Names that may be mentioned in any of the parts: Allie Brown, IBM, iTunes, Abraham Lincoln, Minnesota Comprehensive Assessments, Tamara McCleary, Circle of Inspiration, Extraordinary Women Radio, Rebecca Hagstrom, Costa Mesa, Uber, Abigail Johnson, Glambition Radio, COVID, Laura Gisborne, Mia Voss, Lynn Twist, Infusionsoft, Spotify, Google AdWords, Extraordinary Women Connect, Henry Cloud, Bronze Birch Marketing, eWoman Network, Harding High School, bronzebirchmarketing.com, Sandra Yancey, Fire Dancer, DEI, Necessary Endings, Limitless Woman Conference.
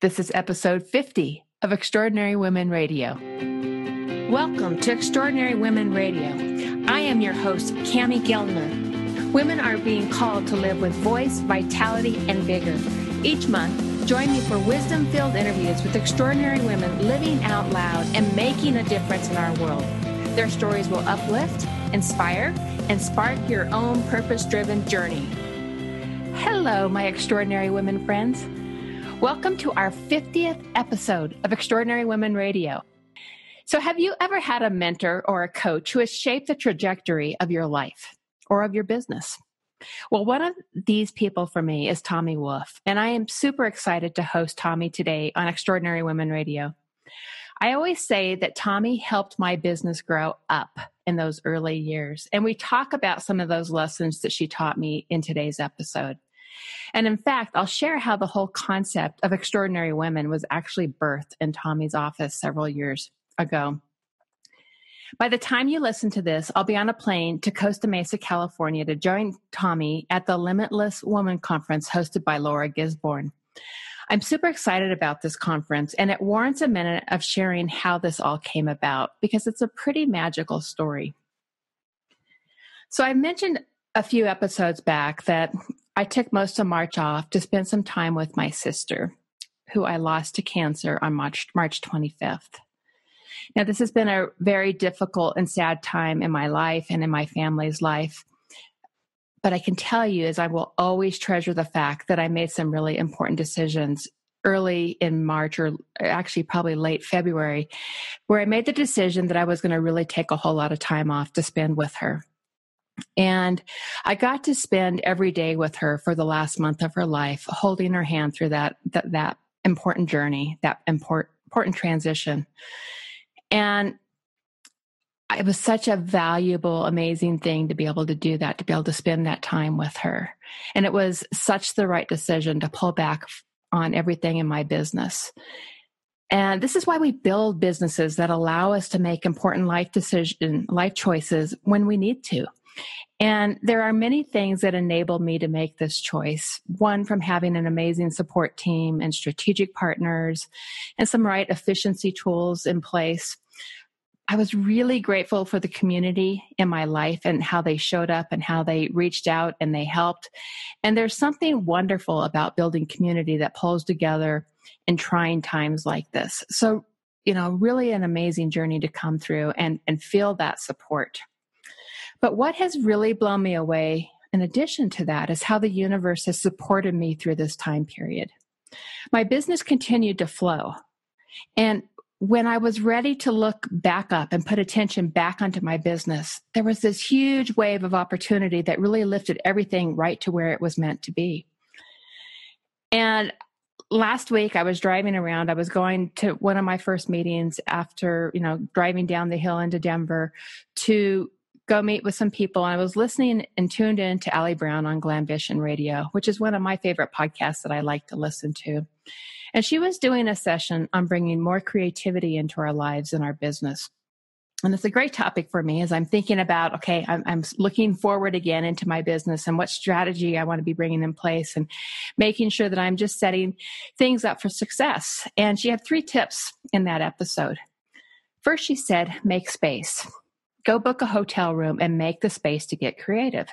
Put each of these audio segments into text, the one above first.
This is episode 50 of Extraordinary Women Radio. Welcome to Extraordinary Women Radio. I am your host, Cami Glenner. Women are being called to live with voice, vitality, and vigor. Each month, join me for wisdom-filled interviews with extraordinary women living out loud and making a difference in our world. Their stories will uplift, inspire, and spark your own purpose-driven journey. Hello, my extraordinary women friends. Welcome to our 50th episode of Extraordinary Women Radio. So have you ever had a mentor or a coach who has shaped the trajectory of your life or of your business? Well, one of these people for me is Tommi Wolfe, and I am super excited to host Tommi today on Extraordinary Women Radio. I always say that Tommi helped my business grow up in those early years, and we talk about some of those lessons that she taught me in today's episode. And in fact, I'll share how the whole concept of Extraordinary Women was actually birthed in Tommi's office several years ago. By the time you listen to this, I'll be on a plane to Costa Mesa, California to join Tommi at the Limitless Woman Conference hosted by Laura Gisborne. I'm super excited about this conference, and it warrants a minute of sharing how this all came about because it's a pretty magical story. So I mentioned a few episodes back that I took most of March off to spend some time with my sister, who I lost to cancer on March 25th. Now, this has been a very difficult and sad time in my life and in my family's life, but I can tell you is I will always treasure the fact that I made some really important decisions early in March, or actually probably late February, where I made the decision that I was going to really take a whole lot of time off to spend with her. And I got to spend every day with her for the last month of her life, holding her hand through that important journey, that important transition. And it was such a valuable, amazing thing to be able to do that, to be able to spend that time with her. And it was such the right decision to pull back on everything in my business. And this is why we build businesses that allow us to make important life choices when we need to. And there are many things that enable me to make this choice. One, from having an amazing support team and strategic partners and some right efficiency tools in place. I was really grateful for the community in my life and how they showed up and how they reached out and they helped. And there's something wonderful about building community that pulls together in trying times like this. So, really an amazing journey to come through and feel that support. But what has really blown me away, in addition to that, is how the universe has supported me through this time period. My business continued to flow. And when I was ready to look back up and put attention back onto my business, there was this huge wave of opportunity that really lifted everything right to where it was meant to be. And last week, I was driving around. I was going to one of my first meetings after, driving down the hill into Denver to go meet with some people. And I was listening and tuned in to Allie Brown on Glambition Radio, which is one of my favorite podcasts that I like to listen to. And she was doing a session on bringing more creativity into our lives and our business. And it's a great topic for me as I'm thinking about, okay, I'm looking forward again into my business and what strategy I want to be bringing in place and making sure that I'm just setting things up for success. And she had 3 tips in that episode. First, she said, make space. Go book a hotel room and make the space to get creative.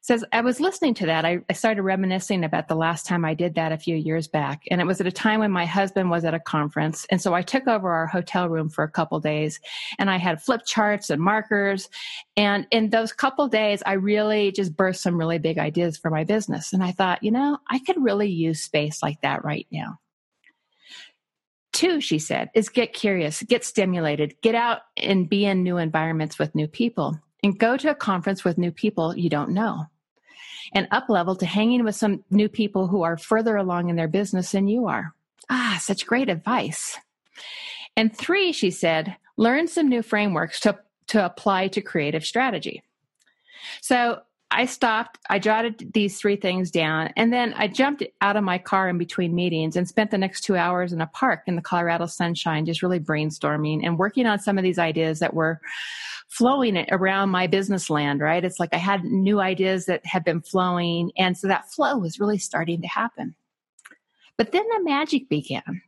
So as I was listening to that, I started reminiscing about the last time I did that a few years back. And it was at a time when my husband was at a conference. And so I took over our hotel room for a couple days, and I had flip charts and markers. And in those couple days, I really just burst some really big ideas for my business. And I thought, I could really use space like that right now. 2, she said, is get curious, get stimulated, get out and be in new environments with new people, and go to a conference with new people you don't know, and up-level to hanging with some new people who are further along in their business than you are. Such great advice. And 3, she said, learn some new frameworks to apply to creative strategy. So I stopped, I jotted these 3 things down, and then I jumped out of my car in between meetings and spent the next 2 hours in a park in the Colorado sunshine, just really brainstorming and working on some of these ideas that were flowing around my business land, right? It's like I had new ideas that had been flowing, and so that flow was really starting to happen. But then the magic began.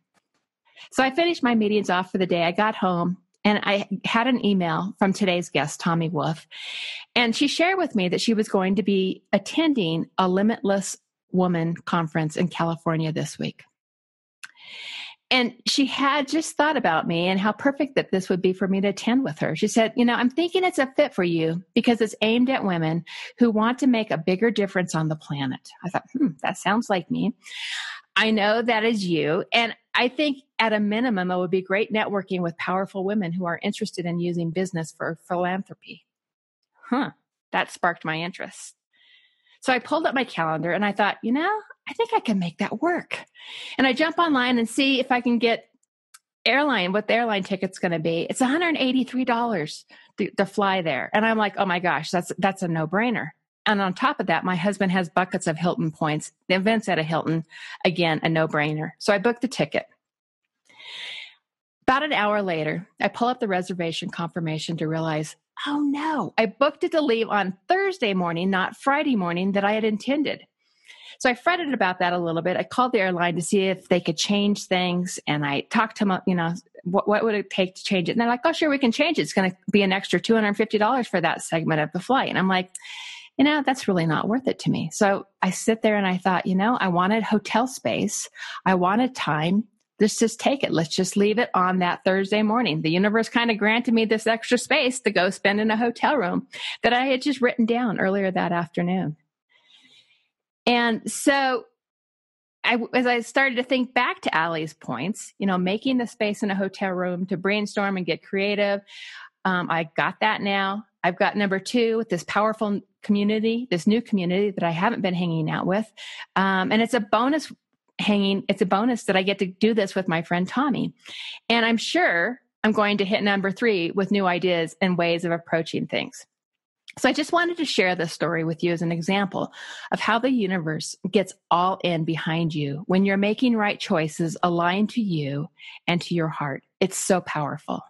So I finished my meetings off for the day. I got home and I had an email from today's guest, Tommi Wolfe, and she shared with me that she was going to be attending a Limitless Woman Conference in California this week. And she had just thought about me and how perfect that this would be for me to attend with her. She said, you know, I'm thinking it's a fit for you because it's aimed at women who want to make a bigger difference on the planet. I thought, that sounds like me. I know that is you. And I think at a minimum, it would be great networking with powerful women who are interested in using business for philanthropy. That sparked my interest. So I pulled up my calendar and I thought, you know, I think I can make that work. And I jump online and see if I can get what the airline ticket's going to be. It's $183 to fly there. And I'm like, oh my gosh, that's a no-brainer. And on top of that, my husband has buckets of Hilton points. The event's at a Hilton, again, a no-brainer. So I booked the ticket. About an hour later, I pull up the reservation confirmation to realize, oh no, I booked it to leave on Thursday morning, not Friday morning that I had intended. So I fretted about that a little bit. I called the airline to see if they could change things. And I talked to them, you know, what would it take to change it? And they're like, oh, sure, we can change it. It's going to be an extra $250 for that segment of the flight. And I'm like, you know, that's really not worth it to me. So I sit there and I thought, you know, I wanted hotel space. I wanted time. Let's just take it. Let's just leave it on that Thursday morning. The universe kind of granted me this extra space to go spend in a hotel room that I had just written down earlier that afternoon. And so as I started to think back to Allie's points, you know, making the space in a hotel room to brainstorm and get creative, I got that now. I've got number two with this powerful community, this new community that I haven't been hanging out with. And it's a bonus that I get to do this with my friend Tommi. And I'm sure I'm going to hit number three with new ideas and ways of approaching things. So I just wanted to share this story with you as an example of how the universe gets all in behind you when you're making right choices aligned to you and to your heart. It's so powerful.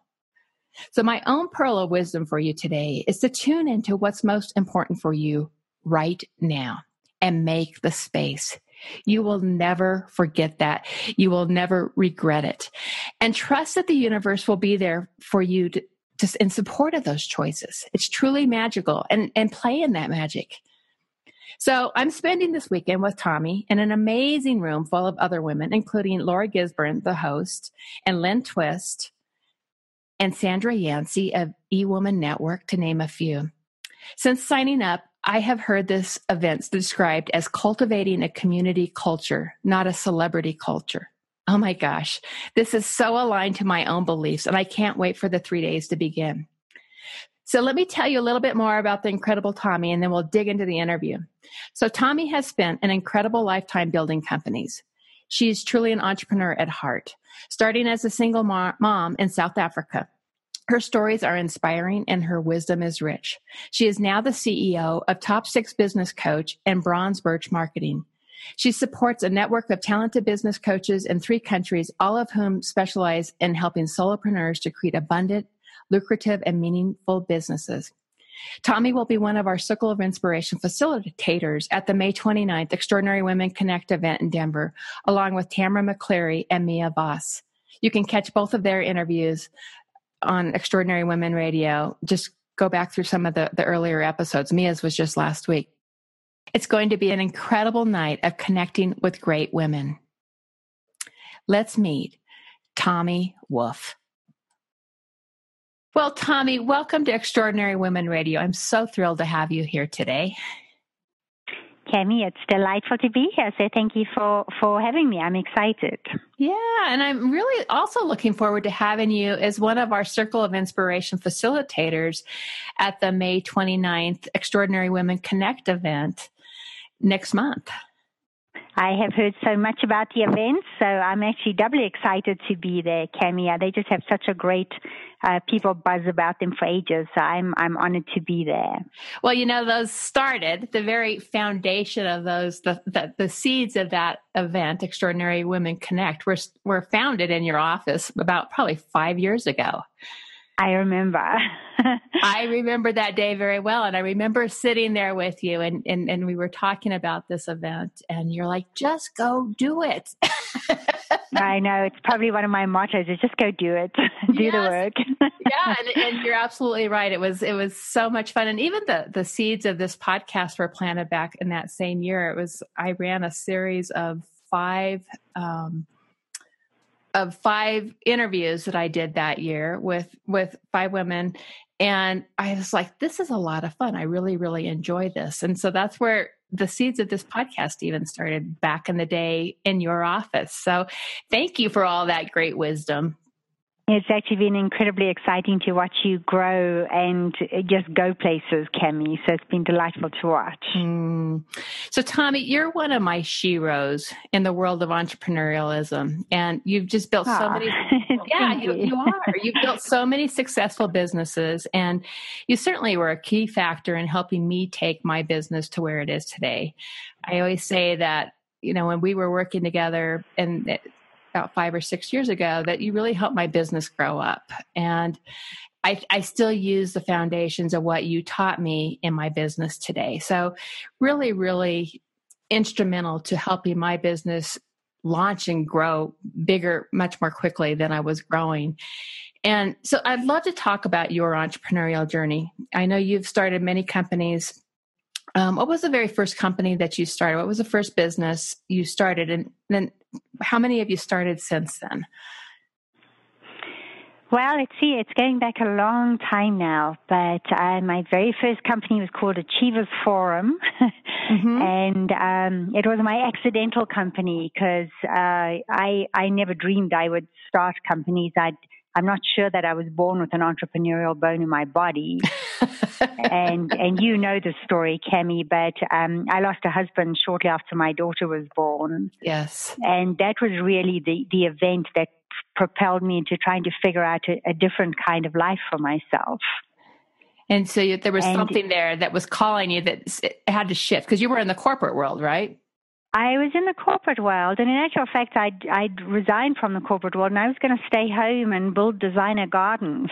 So my own pearl of wisdom for you today is to tune into what's most important for you right now and make the space. You will never forget that. You will never regret it. And trust that the universe will be there for you just in support of those choices. It's truly magical and play in that magic. So I'm spending this weekend with Tommi in an amazing room full of other women, including Laura Gisborne, the host, and Lynn Twist, and Sandra Yancey of eWoman Network, to name a few. Since signing up, I have heard this event described as cultivating a community culture, not a celebrity culture. Oh my gosh, this is so aligned to my own beliefs, and I can't wait for the 3 days to begin. So let me tell you a little bit more about the incredible Tommi, and then we'll dig into the interview. So Tommi has spent an incredible lifetime building companies. She is truly an entrepreneur at heart, starting as a single mom in South Africa. Her stories are inspiring and her wisdom is rich. She is now the CEO of Top Six Business Coach and Bronze Birch Marketing. She supports a network of talented business coaches in 3 countries, all of whom specialize in helping solopreneurs to create abundant, lucrative, and meaningful businesses. Tommi will be one of our Circle of Inspiration facilitators at the May 29th Extraordinary Women Connect event in Denver, along with Tamara McCleary and Mia Voss. You can catch both of their interviews on Extraordinary Women Radio. Just go back through some of the earlier episodes. Mia's was just last week. It's going to be an incredible night of connecting with great women. Let's meet Tommi Wolfe. Well, Tommi, welcome to Extraordinary Women Radio. I'm so thrilled to have you here today. Cami, it's delightful to be here. So thank you for having me. I'm excited. Yeah, and I'm really also looking forward to having you as one of our Circle of Inspiration facilitators at the May 29th Extraordinary Women Connect event next month. I have heard so much about the event, so I'm actually doubly excited to be there, Cami. They just have such a great people buzz about them for ages, so I'm honored to be there. Well, you know, those started, the very foundation of those, the seeds of that event, Extraordinary Women Connect, were founded in your office about probably 5 years ago. I remember. I remember that day very well. And I remember sitting there with you and we were talking about this event and you're like, just go do it. I know. It's probably one of my mottos is just go do it. Do the work. Yeah. And you're absolutely right. It was so much fun. And even the seeds of this podcast were planted back in that same year. I ran a series of five interviews that I did that year with five women. And I was like, this is a lot of fun. I really, really enjoy this. And so that's where the seeds of this podcast even started back in the day in your office. So thank you for all that great wisdom. It's actually been incredibly exciting to watch you grow and just go places, Cami. So it's been delightful to watch. Mm. So Tommi, you're one of my sheroes in the world of entrepreneurialism, and you've just built so many. Yeah, you are. You've built so many successful businesses, and you certainly were a key factor in helping me take my business to where it is today. I always say that, you know, when we were working together and about 5 or 6 years ago, that you really helped my business grow up. And I still use the foundations of what you taught me in my business today. So really, really instrumental to helping my business launch and grow bigger, much more quickly than I was growing. And so I'd love to talk about your entrepreneurial journey. I know you've started many companies. What was the very first company that you started? What was the first business you started? And then how many have you started since then? Well, let's see. It's going back a long time now, but my very first company was called Achievers Forum. Mm-hmm. And it was my accidental company because I never dreamed I would start companies. I'm not sure that I was born with an entrepreneurial bone in my body. and you know the story, Cami, but I lost a husband shortly after my daughter was born. Yes. And that was really the event that propelled me into trying to figure out a different kind of life for myself. And so there was something there that was calling you that had to shift because you were in the corporate world, right? I was in the corporate world, and in actual fact, I'd resigned from the corporate world, and I was going to stay home and build designer gardens.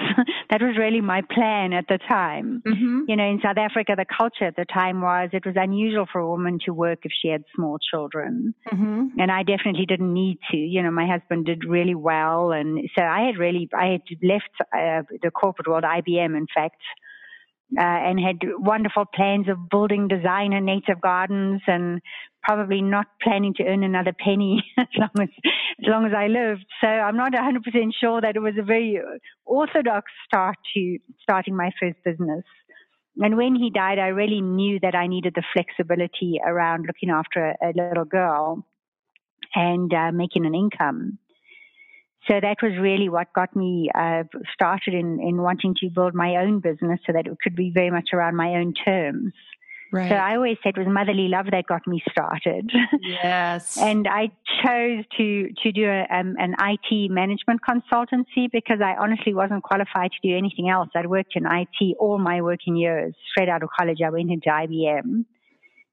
That was really my plan at the time. Mm-hmm. You know, in South Africa, the culture at the time was it was unusual for a woman to work if she had small children, mm-hmm. and I definitely didn't need to. You know, my husband did really well, and so I had left the corporate world, IBM, in fact. And had wonderful plans of building designer native gardens and probably not planning to earn another penny as long as I lived. So I'm not 100% sure that it was a very orthodox start to starting my first business. And when he died, I really knew that I needed the flexibility around looking after a little girl and making an income. So that was really what got me started in wanting to build my own business so that it could be very much around my own terms. Right. So I always said it was motherly love that got me started. Yes. And I chose to do an IT management consultancy because I honestly wasn't qualified to do anything else. I'd worked in IT all my working years. Straight out of college, I went into IBM.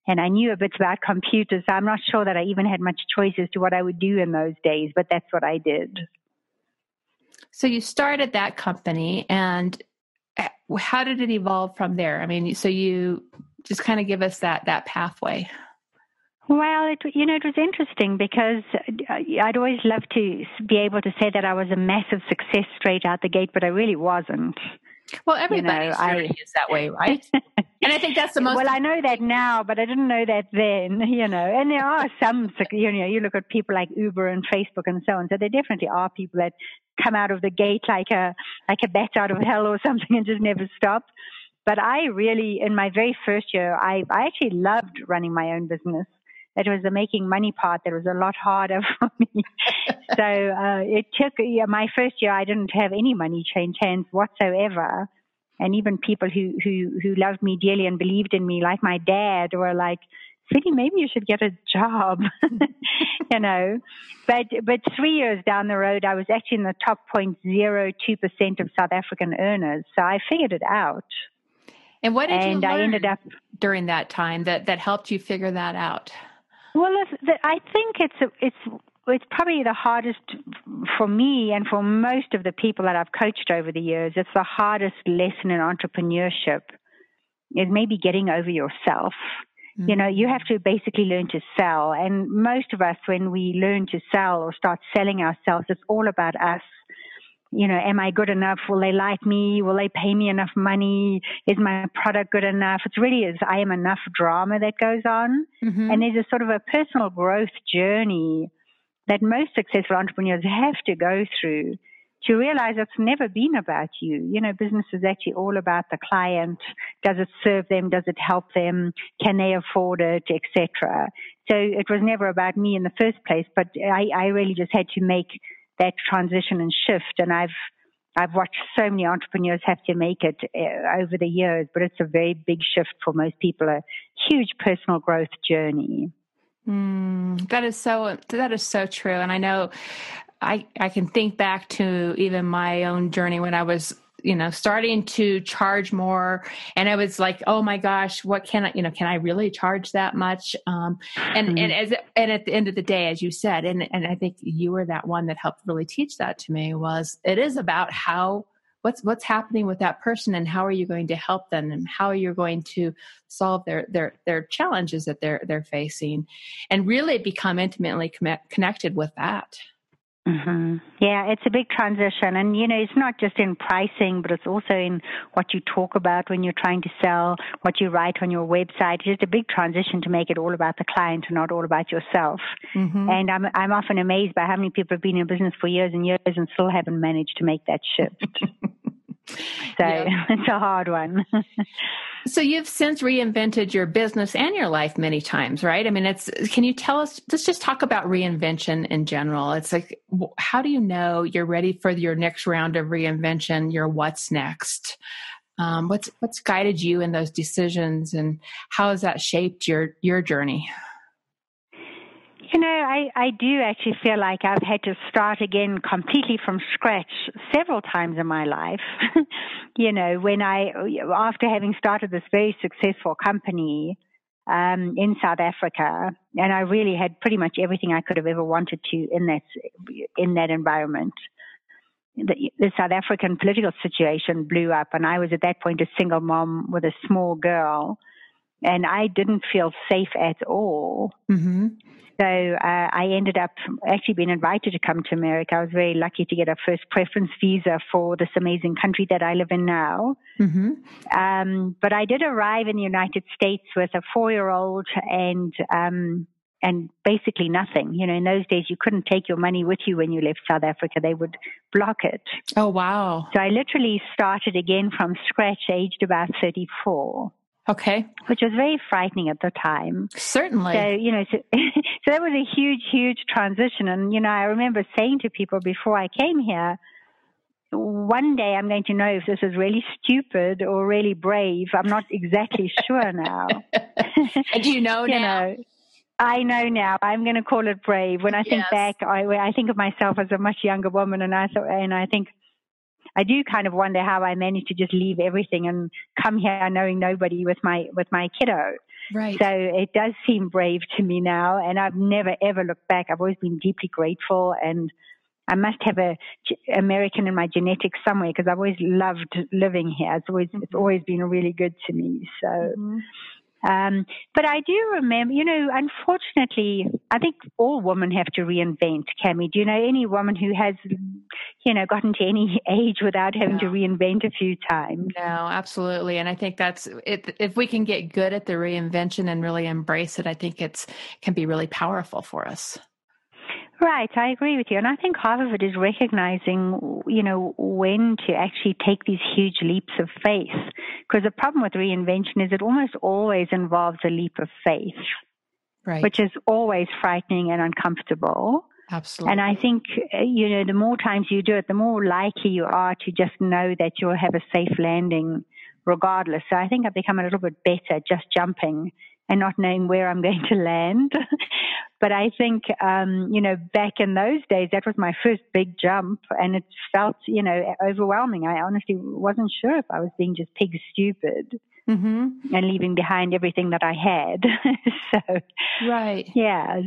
And I knew a bit about computers, so I'm not sure that I even had much choice as to what I would do in those days, but that's what I did. So you started that company, and how did it evolve from there? I mean, so you just kind of give us that pathway. Well, it was interesting because I'd always loved to be able to say that I was a massive success straight out the gate, but I really wasn't. Well, everybody's journey is that way, right? And I think that's the most... Well, I know that now, but I didn't know that then, you know. And there are some, you know, you look at people like Uber and Facebook and so on. So there definitely are people that come out of the gate like a bat out of hell or something and just never stop. But I really, in my very first year, I actually loved running my own business. It was the making money part that was a lot harder for me. So it took my first year, I didn't have any money change hands whatsoever. And even people who loved me dearly and believed in me, like my dad, were like, "Sweetie, maybe you should get a job," you know. But 3 years down the road, I was actually in the top 0.02% of South African earners. So I figured it out. And what did you learn during that time that helped you figure that out? Well, I think it's Well, it's probably the hardest for me and for most of the people that I've coached over the years. It's the hardest lesson in entrepreneurship. It may be getting over yourself. Mm-hmm. You know, you have to basically learn to sell. And most of us, when we learn to sell or start selling ourselves, it's all about us. You know, am I good enough? Will they like me? Will they pay me enough money? Is my product good enough? It's really is I am enough drama that goes on. Mm-hmm. And there's a sort of a personal growth journey that most successful entrepreneurs have to go through to realize it's never been about you. You know, business is actually all about the client. Does it serve them? Does it help them? Can they afford it, etc.? So it was never about me in the first place, but I really just had to make that transition and shift. And I've watched so many entrepreneurs have to make it over the years, but it's a very big shift for most people, a huge personal growth journey. That is so true. And I know I can think back to even my own journey when I was, you know, starting to charge more, and I was like, oh my gosh, what can I really charge that much? And at the end of the day, as you said, and I think you were that one that helped really teach that to me, was it is about how, what's happening with that person and how are you going to help them and how are you going to solve their challenges that they're facing, and really become intimately connected with that. Mm-hmm. Yeah, it's a big transition. And, you know, it's not just in pricing, but it's also in what you talk about when you're trying to sell, what you write on your website. It's a big transition to make it all about the client and not all about yourself. Mm-hmm. And I'm often amazed by how many people have been in business for years and years and still haven't managed to make that shift. So yeah. It's a hard one. So you've since reinvented your business and your life many times, right? I mean, can you tell us, let's just talk about reinvention in general. It's like, how do you know you're ready for your next round of reinvention, your what's next? What's guided you in those decisions, and how has that shaped your journey? You know, I do actually feel like I've had to start again completely from scratch several times in my life. You know, after having started this very successful company in South Africa, and I really had pretty much everything I could have ever wanted to in that environment. The South African political situation blew up, and I was at that point a single mom with a small girl. And I didn't feel safe at all. Mm-hmm. So I ended up actually being invited to come to America. I was very lucky to get a first preference visa for this amazing country that I live in now. Mm-hmm. But I did arrive in the United States with a 4-year-old and basically nothing. You know, in those days, you couldn't take your money with you when you left South Africa. They would block it. Oh, wow. So I literally started again from scratch, aged about 34. Okay. Which was very frightening at the time. Certainly. So, you know, so that was a huge, huge transition. And, you know, I remember saying to people before I came here, one day I'm going to know if this is really stupid or really brave. I'm not exactly sure now. And do you know now? I know now. I'm going to call it brave. When I think back, I think of myself as a much younger woman, and I think, I do kind of wonder how I managed to just leave everything and come here knowing nobody with my kiddo. Right. So it does seem brave to me now, and I've never, ever looked back. I've always been deeply grateful, and I must have an American in my genetics somewhere, because I've always loved living here. It's always been really good to me. So, but I do remember, you know, unfortunately, I think all women have to reinvent, Cami. Do you know any woman who has, you know, gotten to any age without having to reinvent a few times? No, absolutely. And I think that's it. If we can get good at the reinvention and really embrace it, I think can be really powerful for us. Right, I agree with you. And I think half of it is recognizing, you know, when to actually take these huge leaps of faith. Because the problem with reinvention is it almost always involves a leap of faith, right, which is always frightening and uncomfortable. Absolutely. And I think, you know, the more times you do it, the more likely you are to just know that you'll have a safe landing regardless. So I think I've become a little bit better just jumping and not knowing where I'm going to land. But I think, you know, back in those days, that was my first big jump, and it felt, you know, overwhelming. I honestly wasn't sure if I was being just pig stupid and leaving behind everything that I had. So, right. Yeah.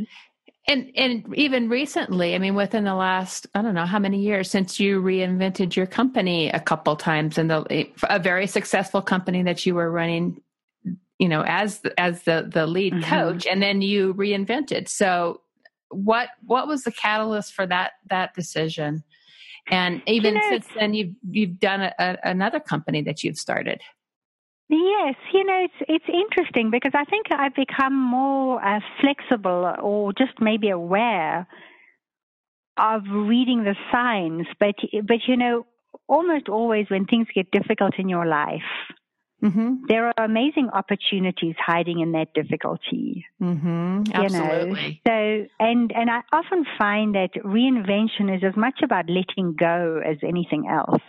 And even recently, I mean, within the last, I don't know how many years since you reinvented your company a couple times, and a very successful company that you were running, you know, as the lead mm-hmm. coach, and then you reinvented. So what was the catalyst for that decision? And even since then, you've done another company that you've started. Yes, you know, it's interesting because I think I've become more flexible, or just maybe aware of reading the signs. But you know, almost always when things get difficult in your life, mm-hmm. there are amazing opportunities hiding in that difficulty. Mm-hmm. Absolutely. You know? So, and I often find that reinvention is as much about letting go as anything else.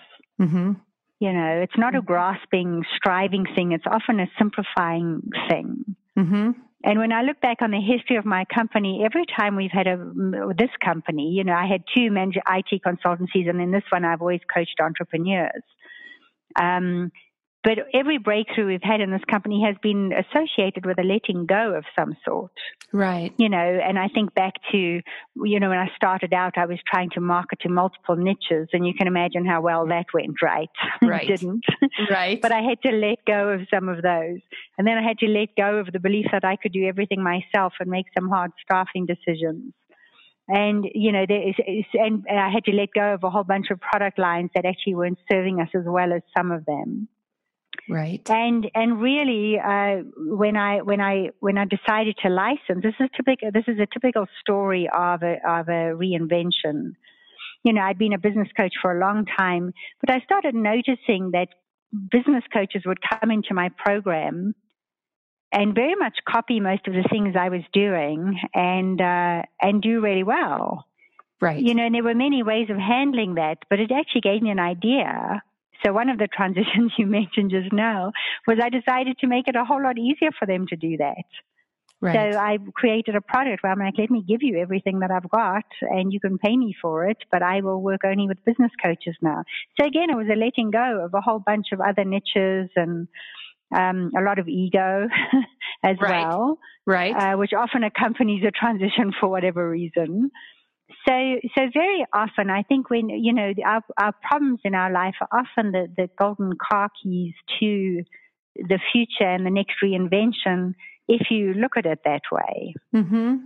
Mm-hmm. You know, it's not a grasping, striving thing. It's often a simplifying thing. Mm-hmm. And when I look back on the history of my company, every time we've had this company, you know, I had two major IT consultancies, and in this one I've always coached entrepreneurs. But every breakthrough we've had in this company has been associated with a letting go of some sort. Right. You know, and I think back to, you know, when I started out, I was trying to market to multiple niches, and you can imagine how well that went, right? Right. It didn't. Right. But I had to let go of some of those. And then I had to let go of the belief that I could do everything myself and make some hard staffing decisions. And, you know, and I had to let go of a whole bunch of product lines that actually weren't serving us as well as some of them. Right. And really, when I decided to license, this is a typical story of a reinvention. You know, I'd been a business coach for a long time, but I started noticing that business coaches would come into my program and very much copy most of the things I was doing and do really well. Right. You know, and there were many ways of handling that, but it actually gave me an idea. So one of the transitions you mentioned just now was I decided to make it a whole lot easier for them to do that. Right. So I created a product where I'm like, let me give you everything that I've got and you can pay me for it, but I will work only with business coaches now. So again, it was a letting go of a whole bunch of other niches and a lot of ego as right. well, right? Which often accompanies a transition for whatever reason. So very often, I think when, you know, our problems in our life are often the golden car keys to the future and the next reinvention, if you look at it that way. Mm-hmm.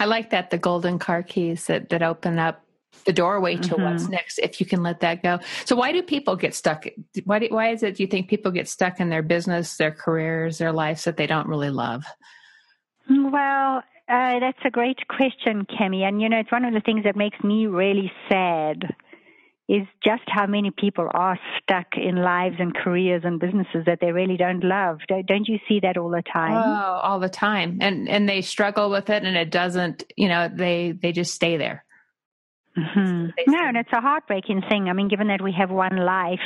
I like that, the golden car keys that open up the doorway to mm-hmm. what's next, if you can let that go. So why do people get stuck? Why is it, do you think people get stuck in their business, their careers, their lives that they don't really love? Well, that's a great question, Cami. And, you know, it's one of the things that makes me really sad is just how many people are stuck in lives and careers and businesses that they really don't love. Don't you see that all the time? Oh, all the time. And they struggle with it, and it doesn't, you know, they just stay there. Mm-hmm. No, and it's a heartbreaking thing. I mean, given that we have one life,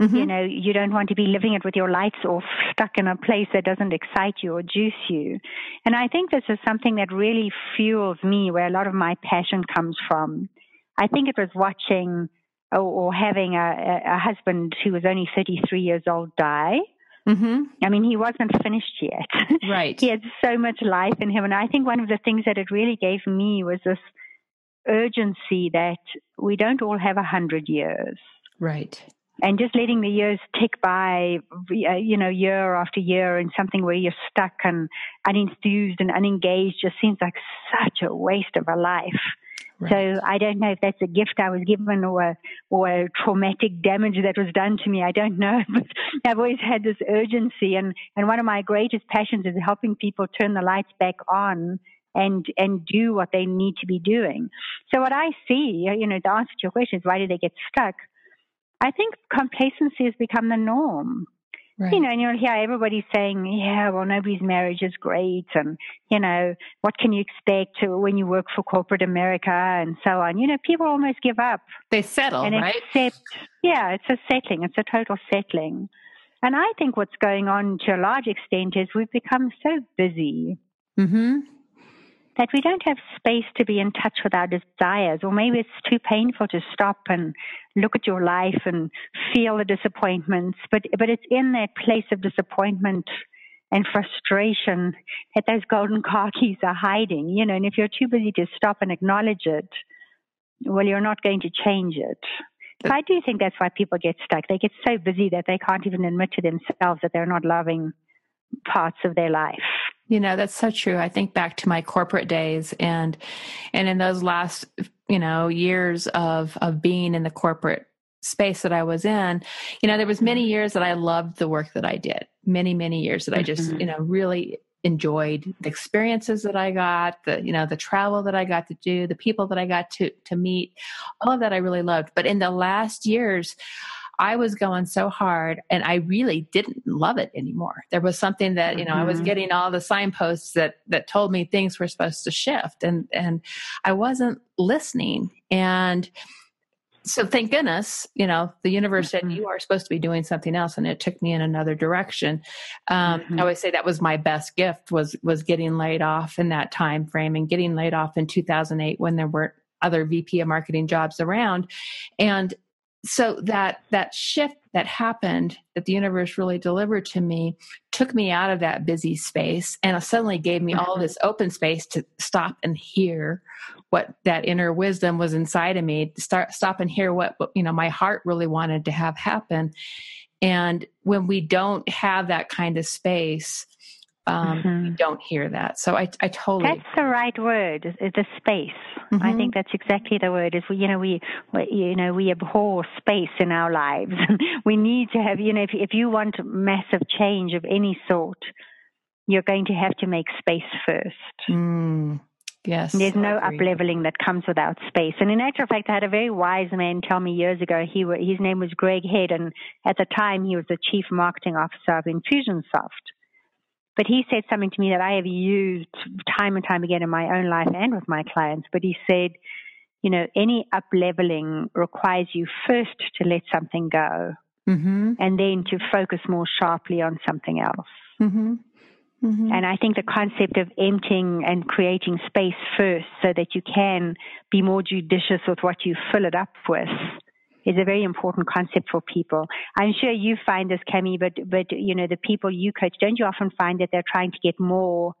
mm-hmm. you know, you don't want to be living it with your lights off, stuck in a place that doesn't excite you or juice you. And I think this is something that really fuels me, where a lot of my passion comes from. I think it was watching or having a husband who was only 33 years old die. Mm-hmm. I mean, he wasn't finished yet. Right. He had so much life in him. And I think one of the things that it really gave me was this urgency that we don't all have 100 years. Right. And just letting the years tick by, you know, year after year, in something where you're stuck and unenthused and unengaged just seems like such a waste of a life. Right. So I don't know if that's a gift I was given or a traumatic damage that was done to me. I don't know. But I've always had this urgency. And one of my greatest passions is helping people turn the lights back on and do what they need to be doing. So what I see, you know, the answer to your question is, why do they get stuck? I think complacency has become the norm. Right. You know, and you'll hear everybody saying, yeah, well, nobody's marriage is great. And, you know, what can you expect when you work for corporate America and so on? You know, people almost give up. They settle, and right? Accept, yeah, it's a settling. It's a total settling. And I think what's going on to a large extent is we've become so busy. Mm-hmm. that we don't have space to be in touch with our desires, or maybe it's too painful to stop and look at your life and feel the disappointments. But it's in that place of disappointment and frustration that those golden car keys are hiding, you know, and if you're too busy to stop and acknowledge it, well, you're not going to change it. So I do think that's why people get stuck. They get so busy that they can't even admit to themselves that they're not loving parts of their life. You know, that's so true. I think back to my corporate days and in those last, you know, years of being in the corporate space that I was in, you know, there was many years that I loved the work that I did, many, many years that I just, you know, really enjoyed the experiences that I got, the, you know, the travel that I got to do, the people that I got to meet, all of that I really loved. But in the last years, I was going so hard and I really didn't love it anymore. There was something that, you know, I was getting all the signposts that told me things were supposed to shift and I wasn't listening. And so thank goodness, you know, the universe said you are supposed to be doing something else, and it took me in another direction. I always say that was my best gift was getting laid off in that time frame, and getting laid off in 2008 when there weren't other VP of marketing jobs around. And so that shift that happened, that the universe really delivered to me, took me out of that busy space and suddenly gave me all this open space to stop and hear what that inner wisdom was inside of me, stop and hear what, you know, my heart really wanted to have happen. And when we don't have that kind of space, we don't hear that. So I totally... That's the right word, is the space. I think that's exactly the word. Is we abhor space in our lives. We need to have, you know, if you want massive change of any sort, you're going to have to make space first. Yes. There's no up-leveling that comes without space. And in actual fact, I had a very wise man tell me years ago, his name was Greg Head, and at the time he was the chief marketing officer of Infusionsoft. But he said something to me that I have used time and time again in my own life and with my clients. But he said, you know, any up-leveling requires you first to let something go and then to focus more sharply on something else. And I think the concept of emptying and creating space first so that you can be more judicious with what you fill it up with is a very important concept for people. I'm sure you find this, Cami, but you know, the people you coach, don't you often find that they're trying to get more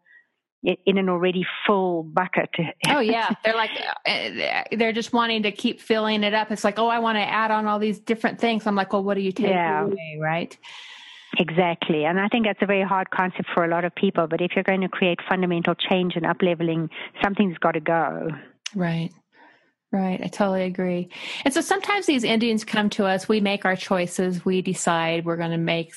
in an already full bucket? Oh yeah, they're just wanting to keep filling it up. It's like, oh, I want to add on all these different things. I'm like, well, what do you take away, right? Exactly. And I think that's a very hard concept for a lot of people, but if you're going to create fundamental change and up-leveling, something's got to go. Right. Right. I totally agree. And so sometimes these Indians come to us, we make our choices, we decide we're going to make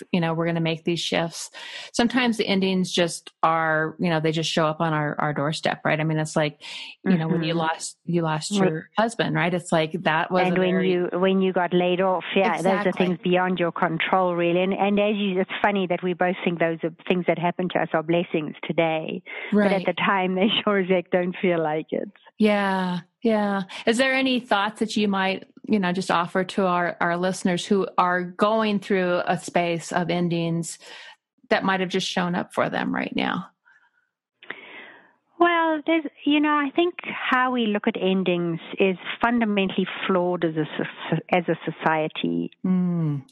these shifts. Sometimes the Indians just are, you know, they just show up on our doorstep, right? I mean, it's like, you know, when you lost your husband, right? It's like that was... And when you got laid off, yeah, exactly. Those are things beyond your control really. And it's funny that we both think those are things that happen to us are blessings today. Right. But at the time, they sure as heck don't feel like it. Yeah. Yeah. Is there any thoughts that you might, you know, just offer to our listeners who are going through a space of endings that might have just shown up for them right now? Well, there's, you know, I think how we look at endings is fundamentally flawed as a society. And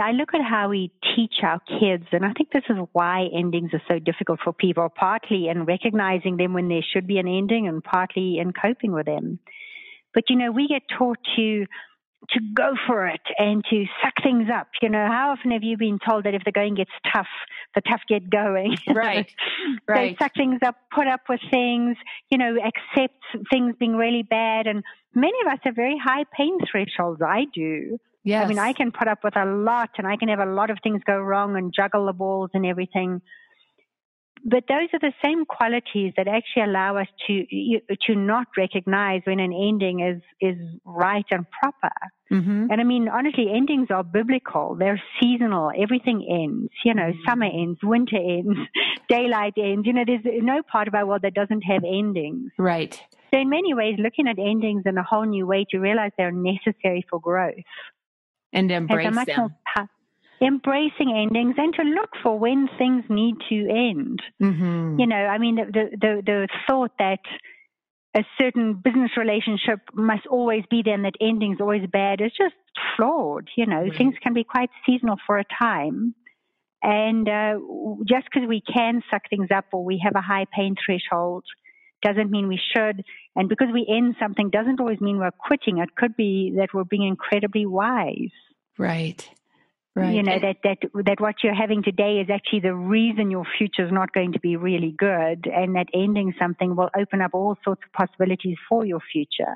I look at how we teach our kids, and I think this is why endings are so difficult for people, partly in recognizing them when there should be an ending and partly in coping with them. But, you know, we get taught to go for it and to suck things up. You know, how often have you been told that if the going gets tough, the tough get going? Right, right. So suck things up, put up with things, you know, accept things being really bad. And many of us have very high pain thresholds. I do. Yes. I mean, I can put up with a lot and I can have a lot of things go wrong and juggle the balls and everything. But those are the same qualities that actually allow us to not recognize when an ending is right and proper. And I mean, honestly, endings are biblical. They're seasonal. Everything ends. You know, summer ends, winter ends, daylight ends. You know, there's no part of our world that doesn't have endings. Right. So in many ways, looking at endings in a whole new way to realize they're necessary for growth. And embrace them. Embracing endings and to look for when things need to end. You know, I mean, the thought that a certain business relationship must always be there and that ending's always bad is just flawed. You know, things can be quite seasonal for a time. And just because we can suck things up or we have a high pain threshold doesn't mean we should. And because we end something doesn't always mean we're quitting. It could be that we're being incredibly wise. Right. Right. You know, that what you're having today is actually the reason your future is not going to be really good, and that ending something will open up all sorts of possibilities for your future.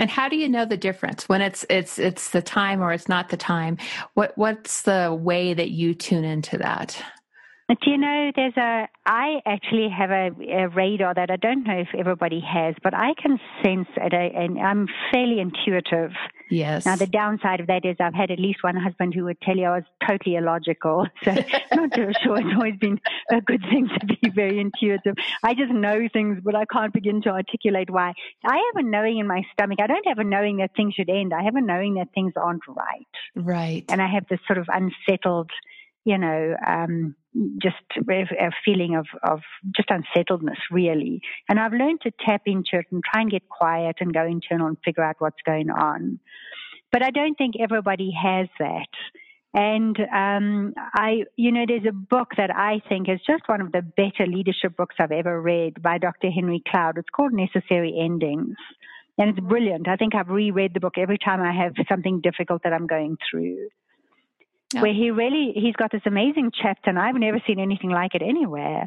And how do you know the difference when it's the time or it's not the time? What's the way that you tune into that? Do you know, I actually have a radar that I don't know if everybody has, but I can sense it, and I'm fairly intuitive. Yes. Now, the downside of that is I've had at least one husband who would tell you I was totally illogical. So I'm not too sure it's always been a good thing to be very intuitive. I just know things, but I can't begin to articulate why. I have a knowing in my stomach. I don't have a knowing that things should end. I have a knowing that things aren't right. Right. And I have this sort of unsettled, just a feeling of just unsettledness, really. And I've learned to tap into it and try and get quiet and go internal and figure out what's going on. But I don't think everybody has that. And there's a book that I think is just one of the better leadership books I've ever read by Dr. Henry Cloud. It's called Necessary Endings. And it's brilliant. I think I've reread the book every time I have something difficult that I'm going through. Yeah. Where he's got this amazing chapter, and I've never seen anything like it anywhere,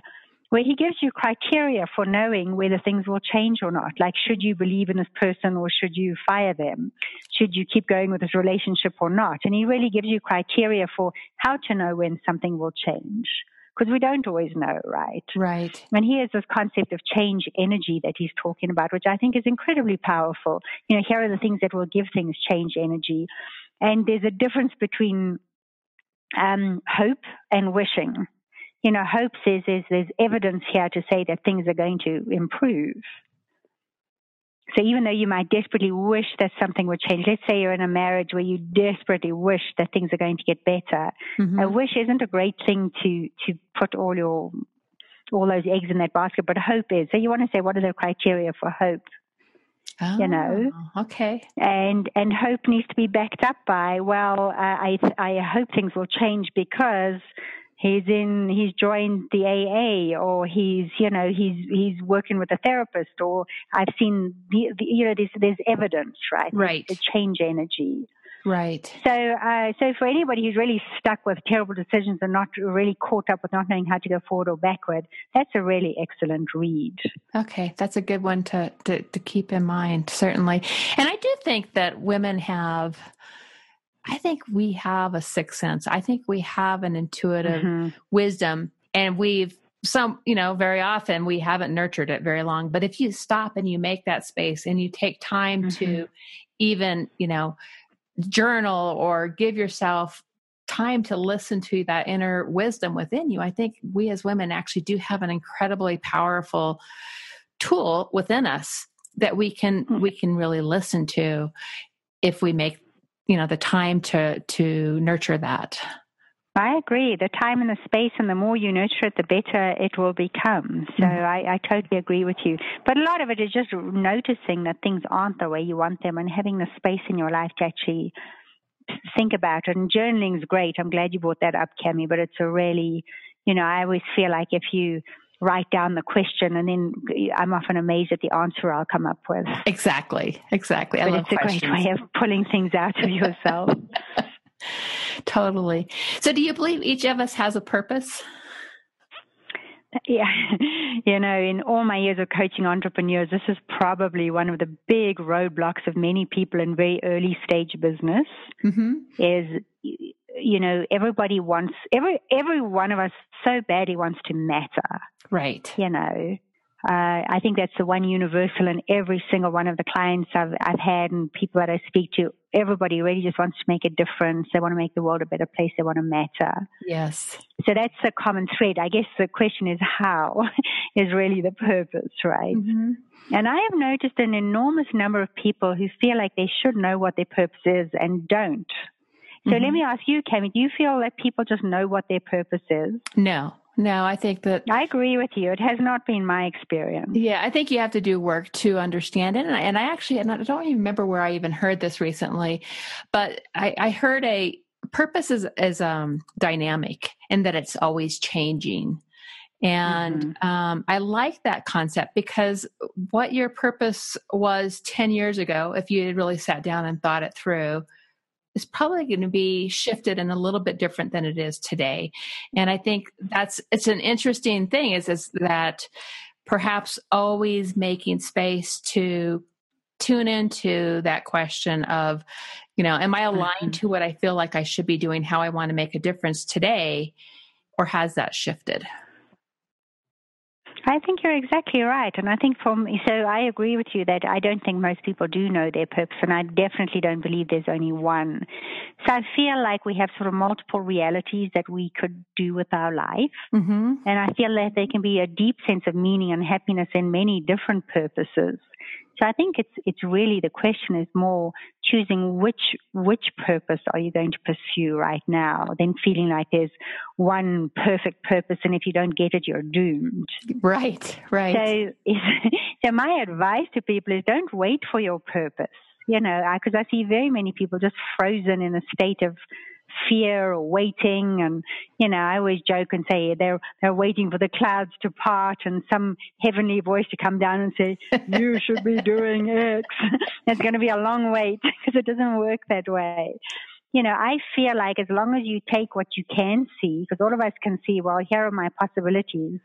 where he gives you criteria for knowing whether things will change or not. Like, should you believe in this person or should you fire them? Should you keep going with this relationship or not? And he really gives you criteria for how to know when something will change, because we don't always know, right? Right. And here's this concept of change energy that he's talking about, which I think is incredibly powerful. You know, here are the things that will give things change energy. And there's a difference between hope and wishing. You know, hope says there's evidence here to say that things are going to improve. So even though you might desperately wish that something would change, let's say you're in a marriage where you desperately wish that things are going to get better. Mm-hmm. A wish isn't a great thing to put all those eggs in that basket, but hope is. So you want to say, what are the criteria for hope? Oh, okay. And hope needs to be backed up by, I hope things will change because he's joined the AA, or he's working with a therapist, or I've seen there's evidence, right? Right. The change energy. Right. So for anybody who's really stuck with terrible decisions and not really caught up with not knowing how to go forward or backward, that's a really excellent read. Okay, that's a good one to keep in mind, certainly. And I do think that women have, I think we have a sixth sense. I think we have an intuitive wisdom, and very often we haven't nurtured it very long. But if you stop and you make that space and you take time to even, journal or give yourself time to listen to that inner wisdom within you, I think we as women actually do have an incredibly powerful tool within us that we can really listen to if we make, the time to nurture that. I agree. The time and the space, and the more you nurture it, the better it will become. So I totally agree with you. But a lot of it is just noticing that things aren't the way you want them and having the space in your life to actually think about it. And journaling is great. I'm glad you brought that up, Cami, but it's a really, I always feel like if you write down the question, and then I'm often amazed at the answer I'll come up with. Exactly. But I love questions. It's a great way of pulling things out of yourself. Totally. So do you believe each of us has a purpose? Yeah. In all my years of coaching entrepreneurs, this is probably one of the big roadblocks of many people in very early stage business is, everybody wants, every one of us so badly wants to matter. Right. I think that's the one universal in every single one of the clients I've had and people that I speak to. Everybody really just wants to make a difference. They want to make the world a better place. They want to matter. Yes. So that's a common thread. I guess the question is how is really the purpose, right? Mm-hmm. And I have noticed an enormous number of people who feel like they should know what their purpose is and don't. So let me ask you, Cami, do you feel that people just know what their purpose is? No, I think that... I agree with you. It has not been my experience. Yeah, I think you have to do work to understand it. And I don't even remember where I even heard this recently, but I heard a purpose is dynamic in that it's always changing. And I like that concept, because what your purpose was 10 years ago, if you had really sat down and thought it through, is probably going to be shifted and a little bit different than it is today. And I think it's an interesting thing is that perhaps always making space to tune into that question of, am I aligned to what I feel like I should be doing, how I want to make a difference today, or has that shifted? I think you're exactly right. And I think I agree with you that I don't think most people do know their purpose, and I definitely don't believe there's only one. So I feel like we have sort of multiple realities that we could do with our life. Mm-hmm. And I feel that there can be a deep sense of meaning and happiness in many different purposes. So I think it's really, the question is more choosing which purpose are you going to pursue right now, than feeling like there's one perfect purpose, and if you don't get it, you're doomed. Right. So my advice to people is, don't wait for your purpose. Because I see very many people just frozen in a state of fear or waiting, and I always joke and say they're waiting for the clouds to part and some heavenly voice to come down and say, you should be doing X. It's going to be a long wait, because it doesn't work that way. I feel like as long as you take what you can see, because all of us can see, well, here are my possibilities,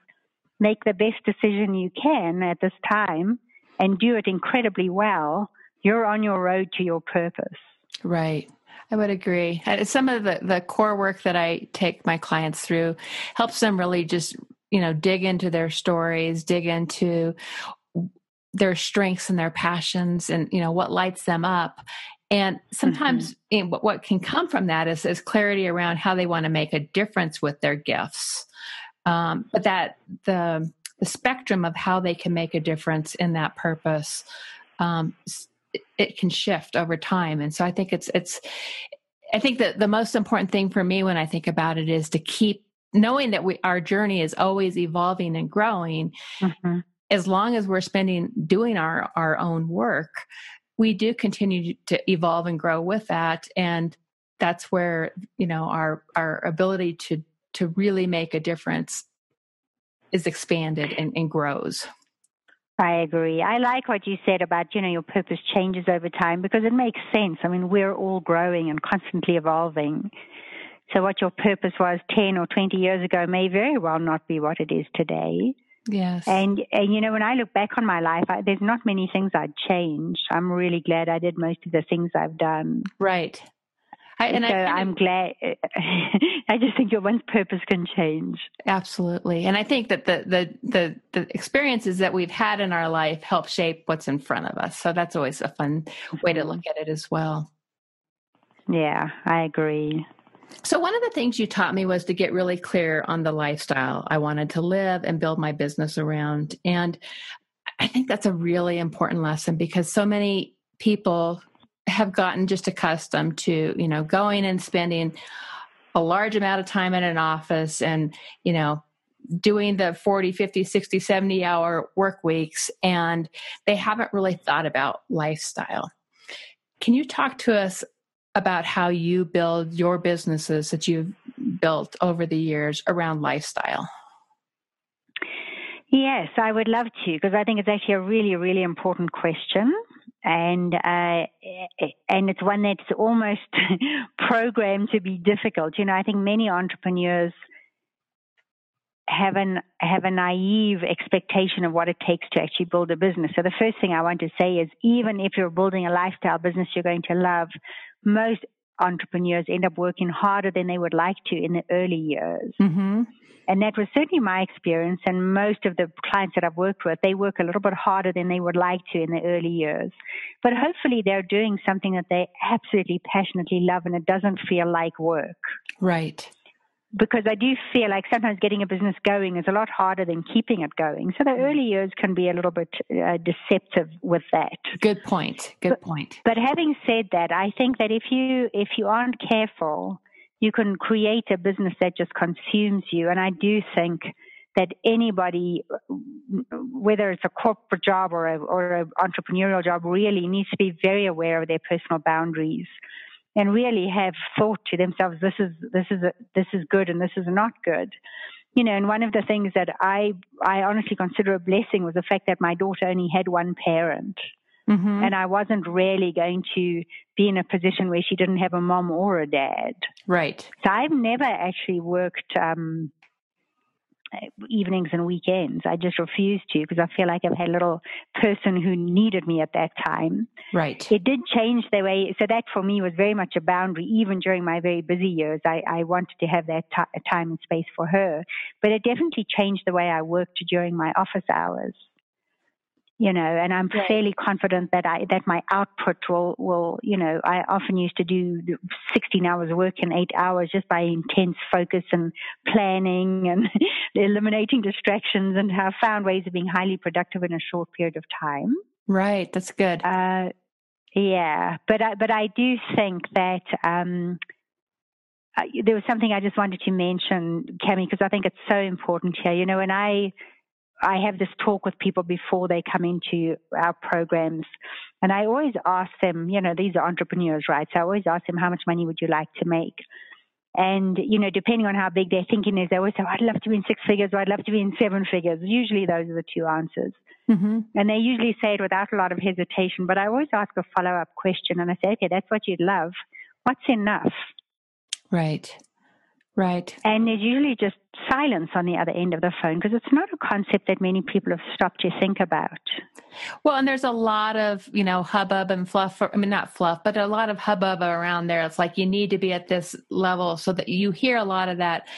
make the best decision you can at this time and do it incredibly well, you're on your road to your purpose. Right. I would agree. Some of the core work that I take my clients through helps them really just, dig into their stories, dig into their strengths and their passions and, what lights them up. And sometimes what can come from that is clarity around how they want to make a difference with their gifts. But that the spectrum of how they can make a difference in that purpose, it can shift over time. And so I think I think that the most important thing for me when I think about it is to keep knowing that our journey is always evolving and growing. Mm-hmm. As long as we're doing our own work, we do continue to evolve and grow with that. And that's where, our ability to really make a difference is expanded and grows. I agree. I like what you said about, your purpose changes over time, because it makes sense. I mean, we're all growing and constantly evolving. So what your purpose was 10 or 20 years ago may very well not be what it is today. Yes. And when I look back on my life, there's not many things I'd change. I'm really glad I did most of the things I've done. Right. I'm glad. I just think your one's purpose can change. Absolutely. And I think that the experiences that we've had in our life help shape what's in front of us. So that's always a fun way to look at it as well. Yeah, I agree. So one of the things you taught me was to get really clear on the lifestyle I wanted to live and build my business around. And I think that's a really important lesson, because so many people have gotten just accustomed to, going and spending a large amount of time in an office and, doing the 40, 50, 60, 70 hour work weeks, and they haven't really thought about lifestyle. Can you talk to us about how you build your businesses that you've built over the years around lifestyle? Yes, I would love to, because I think it's actually a really, really important question. And it's one that's almost programmed to be difficult. I think many entrepreneurs have a naive expectation of what it takes to actually build a business. So the first thing I want to say is, even if you're building a lifestyle business you're going to love, most entrepreneurs end up working harder than they would like to in the early years. Mm-hmm. And that was certainly my experience. And most of the clients that I've worked with, they work a little bit harder than they would like to in the early years. But hopefully they're doing something that they absolutely passionately love, and it doesn't feel like work. Right. Because I do feel like sometimes getting a business going is a lot harder than keeping it going. So the early years can be a little bit deceptive with that. Good point. But having said that, I think that if you aren't careful, you can create a business that just consumes you. And I do think that anybody, whether it's a corporate job or an entrepreneurial job, really needs to be very aware of their personal boundaries and really have thought to themselves, this is good and this is not good. You know, and one of the things that I honestly consider a blessing was the fact that my daughter only had one parent. Mm-hmm. And I wasn't really going to be in a position where she didn't have a mom or a dad. Right. So I've never actually worked evenings and weekends. I just refused to because I feel like I've had a little person who needed me at that time. Right. It did change the way. So that for me was very much a boundary. Even during my very busy years, I wanted to have that time and space for her. But it definitely changed the way I worked during my office hours. You know, and I'm fairly confident that my output will, you know, I often used to do 16 hours work in 8 hours just by intense focus and planning and eliminating distractions, and have found ways of being highly productive in a short period of time. Right. That's good. Yeah. But I do think that, there was something I just wanted to mention, Cami, because I think it's so important here. You know, when I have this talk with people before they come into our programs, and I always ask them, you know, these are entrepreneurs, right? So I always ask them, how much money would you like to make? And, you know, depending on how big their thinking is, they always say, oh, I'd love to be in six figures, or I'd love to be in seven figures. Usually those are the two answers. Mm-hmm. And they usually say it without a lot of hesitation, but I always ask a follow-up question, and I say, okay, that's what you'd love. What's enough? Right. Right. And there's usually just silence on the other end of the phone, because it's not a concept that many people have stopped to think about. Well, and there's a lot of, you know, hubbub and fluff, I mean, not fluff, but a lot of hubbub around there. It's like, you need to be at this level, so that you hear a lot of that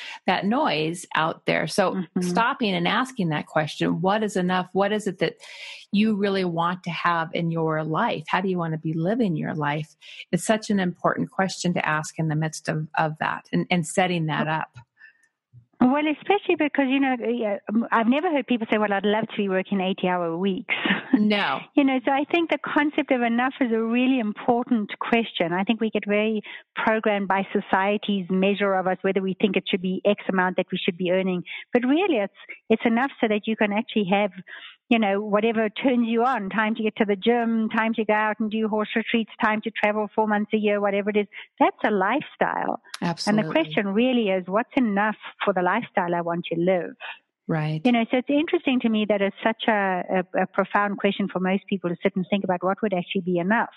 noise out there. So mm-hmm. stopping and asking that question, what is enough? What is it that you really want to have in your life? How do you want to be living your life? It's such an important question to ask in the midst of that, and setting that up. Well, especially because, you know, I've never heard people say, well, I'd love to be working 80-hour weeks. No. You know, so I think the concept of enough is a really important question. I think we get very programmed by society's measure of us, whether we think it should be X amount that we should be earning. But really, it's enough so that you can actually have, you know, whatever turns you on, time to get to the gym, time to go out and do horse retreats, time to travel 4 months a year, whatever it is. That's a lifestyle. Absolutely. And the question really is, what's enough for the lifestyle I want to live? Right. You know, so it's interesting to me that it's such a profound question for most people to sit and think about what would actually be enough.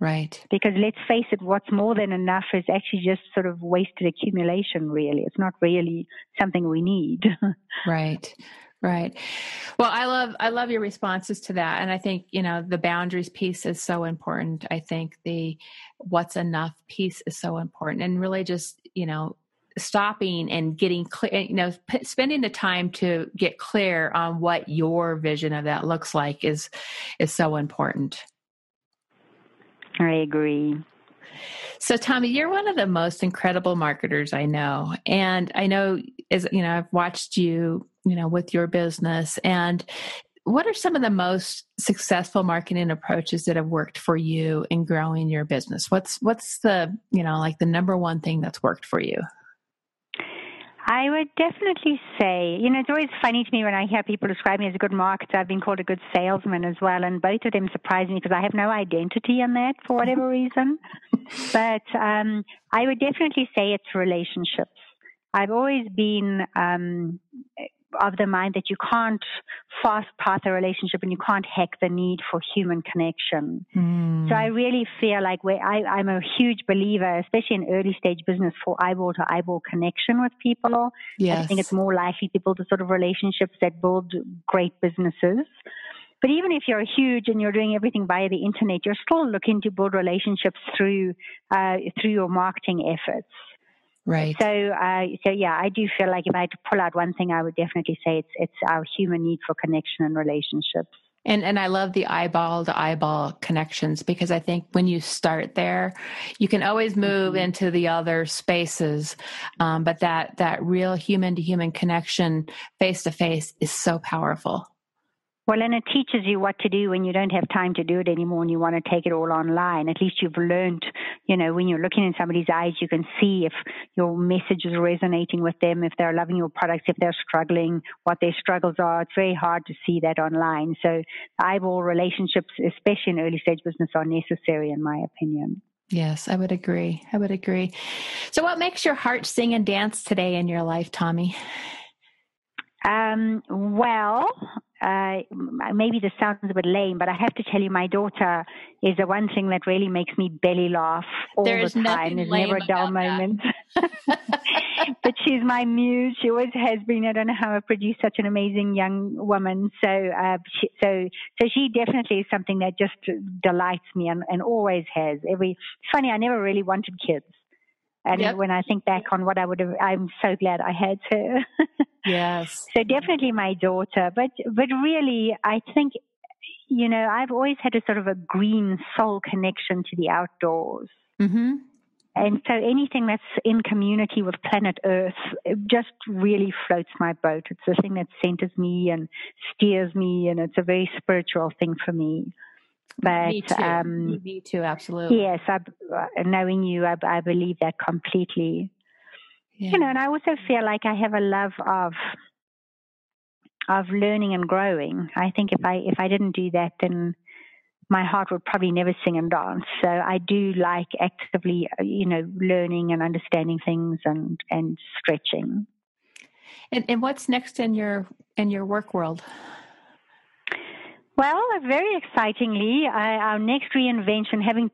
Right. Because let's face it, what's more than enough is actually just sort of wasted accumulation, really. It's not really something we need. Right. Right. Well, I love your responses to that. And I think, you know, the boundaries piece is so important. I think the what's enough piece is so important, and really just, you know, stopping and getting clear, you know, spending the time to get clear on what your vision of that looks like is so important. I agree. So, Tommi, you're one of the most incredible marketers I know. And I know, as you know, I've watched you, you know, with your business. And what are some of the most successful marketing approaches that have worked for you in growing your business? What's the, you know, like the number one thing that's worked for you? I would definitely say, you know, it's always funny to me when I hear people describe me as a good marketer. I've been called a good salesman as well, and both of them surprise me because I have no identity in that for whatever reason. But I would definitely say it's relationships. I've always been of the mind that you can't fast path a relationship, and you can't hack the need for human connection. So I really feel like I'm a huge believer, especially in early stage business, for eyeball to eyeball connection with people. Yes. I think it's more likely to build the sort of relationships that build great businesses. But even if you're huge and you're doing everything via the internet, you're still looking to build relationships through your marketing efforts. Right. So yeah, I do feel like if I had to pull out one thing, I would definitely say it's our human need for connection and relationships. And I love the eyeball to eyeball connections, because I think when you start there, you can always move mm-hmm. into the other spaces. But that real human to human connection, face to face, is so powerful. Well, and it teaches you what to do when you don't have time to do it anymore and you want to take it all online. At least you've learned, you know, when you're looking in somebody's eyes, you can see if your message is resonating with them, if they're loving your products, if they're struggling, what their struggles are. It's very hard to see that online. So eyeball relationships, especially in early stage business, are necessary in my opinion. Yes, I would agree. I would agree. So what makes your heart sing and dance today in your life, Tommi? Maybe this sounds a bit lame, but I have to tell you, my daughter is the one thing that really makes me belly laugh all the time. There's never a dull moment. But she's my muse. She always has been. I don't know how I produced such an amazing young woman. So she definitely is something that just delights me and always has. It's funny, I never really wanted kids. And when I think back on what I would have, I'm so glad I had her. Yes. So definitely my daughter. But really, I think, you know, I've always had a sort of a green soul connection to the outdoors. Mm-hmm. And so anything that's in community with planet Earth, it just really floats my boat. It's the thing that centers me and steers me, and it's a very spiritual thing for me. But, me too, absolutely. Yes, knowing you, I believe that completely. Yeah. You know, and I also feel like I have a love of learning and growing. I think if I didn't do that, then my heart would probably never sing and dance. So I do like actively, you know, learning and understanding things and stretching. And what's next in your work world? Well, very excitingly, our next reinvention, having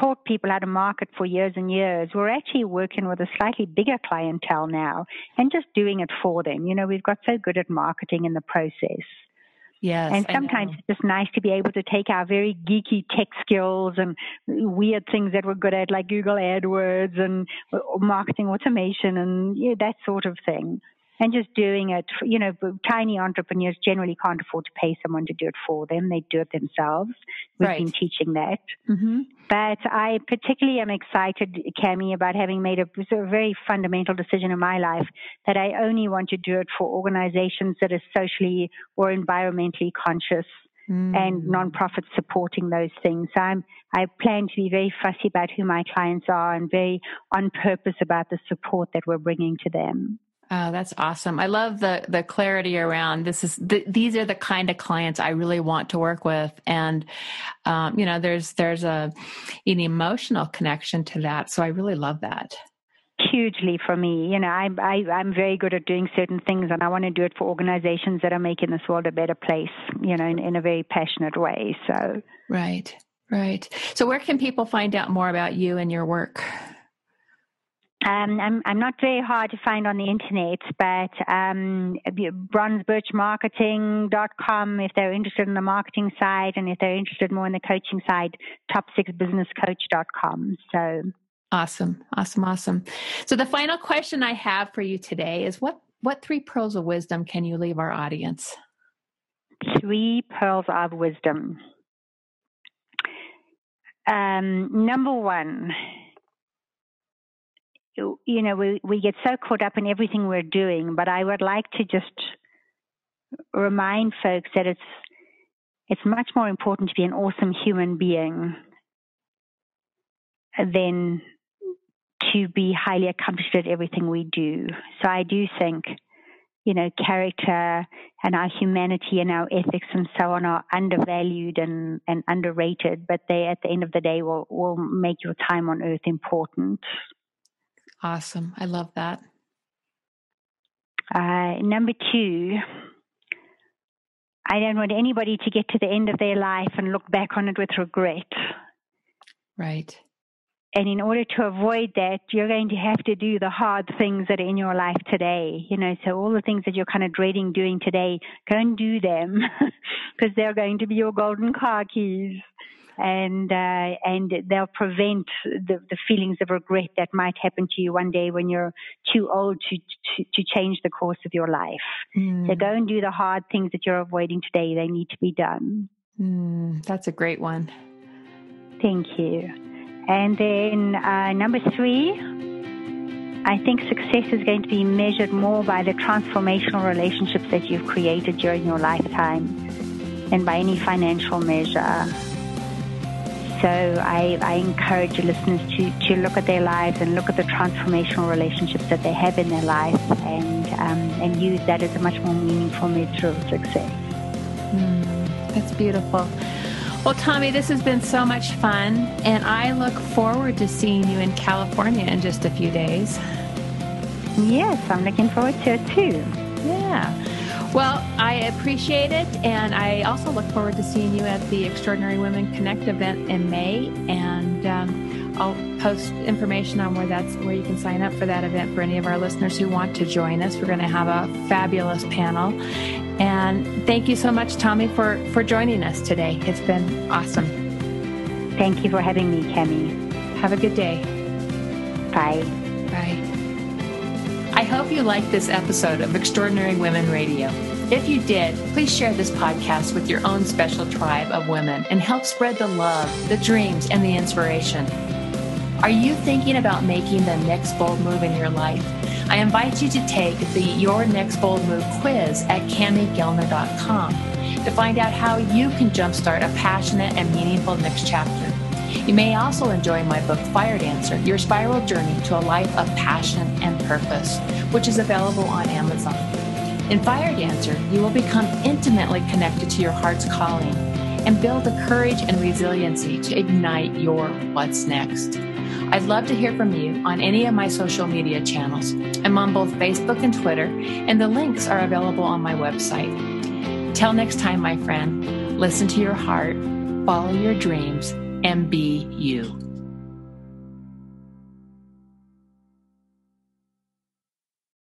taught people how to market for years and years, we're actually working with a slightly bigger clientele now and just doing it for them. You know, we've got so good at marketing in the process. Yes, and sometimes it's just nice to be able to take our very geeky tech skills and weird things that we're good at, like Google AdWords and marketing automation and that sort of thing. And just doing it, you know, tiny entrepreneurs generally can't afford to pay someone to do it for them. They do it themselves. We've been teaching that. Mm-hmm. But I particularly am excited, Cami, about having made a very fundamental decision in my life that I only want to do it for organizations that are socially or environmentally conscious and nonprofits supporting those things. I plan to be very fussy about who my clients are and very on purpose about the support that we're bringing to them. Oh, that's awesome. I love the clarity around this. These are the kind of clients I really want to work with. And, you know, there's an emotional connection to that. So I really love that. Hugely for me. You know, I'm very good at doing certain things, and I want to do it for organizations that are making this world a better place, you know, in a very passionate way. So. Right, right. So where can people find out more about you and your work? I'm not very hard to find on the internet, but bronzebirchmarketing.com if they're interested in the marketing side, and if they're interested more in the coaching side, top6businesscoach.com. So awesome. So the final question I have for you today is what three pearls of wisdom can you leave our audience? Three pearls of wisdom. Number one. You know, we get so caught up in everything we're doing, but I would like to just remind folks that it's much more important to be an awesome human being than to be highly accomplished at everything we do. So I do think, you know, character and our humanity and our ethics and so on are undervalued and underrated, but they, at the end of the day, will make your time on earth important. Awesome. I love that. Number two, I don't want anybody to get to the end of their life and look back on it with regret. Right. And in order to avoid that, you're going to have to do the hard things that are in your life today. You know, so all the things that you're kind of dreading doing today, go and do them because they're going to be your golden car keys. And they'll prevent the feelings of regret that might happen to you one day when you're too old to change the course of your life. So go and do the hard things that you're avoiding today. They need to be done. That's a great one. Thank you. And then number three, I think success is going to be measured more by the transformational relationships that you've created during your lifetime than by any financial measure. So I encourage your listeners to look at their lives and look at the transformational relationships that they have in their life and use that as a much more meaningful measure of success. That's beautiful. Well, Tommi, this has been so much fun, and I look forward to seeing you in California in just a few days. Yes, I'm looking forward to it too. Yeah. Well, I appreciate it, and I also look forward to seeing you at the Extraordinary Women Connect event in May, and I'll post information on where you can sign up for that event for any of our listeners who want to join us. We're going to have a fabulous panel. And thank you so much, Tommi, for joining us today. It's been awesome. Thank you for having me, Cami. Have a good day. Bye. Bye. I hope you liked this episode of Extraordinary Women Radio. If you did, please share this podcast with your own special tribe of women and help spread the love, the dreams, and the inspiration. Are you thinking about making the next bold move in your life? I invite you to take the Your Next Bold Move quiz at camiglenner.com to find out how you can jumpstart a passionate and meaningful next chapter. You may also enjoy my book, Fire Dancer, Your Spiral Journey to a Life of Passion and Purpose, which is available on Amazon. In Fire Dancer, you will become intimately connected to your heart's calling and build the courage and resiliency to ignite your what's next. I'd love to hear from you on any of my social media channels. I'm on both Facebook and Twitter, and the links are available on my website. Till next time, my friend, listen to your heart, follow your dreams, and be you.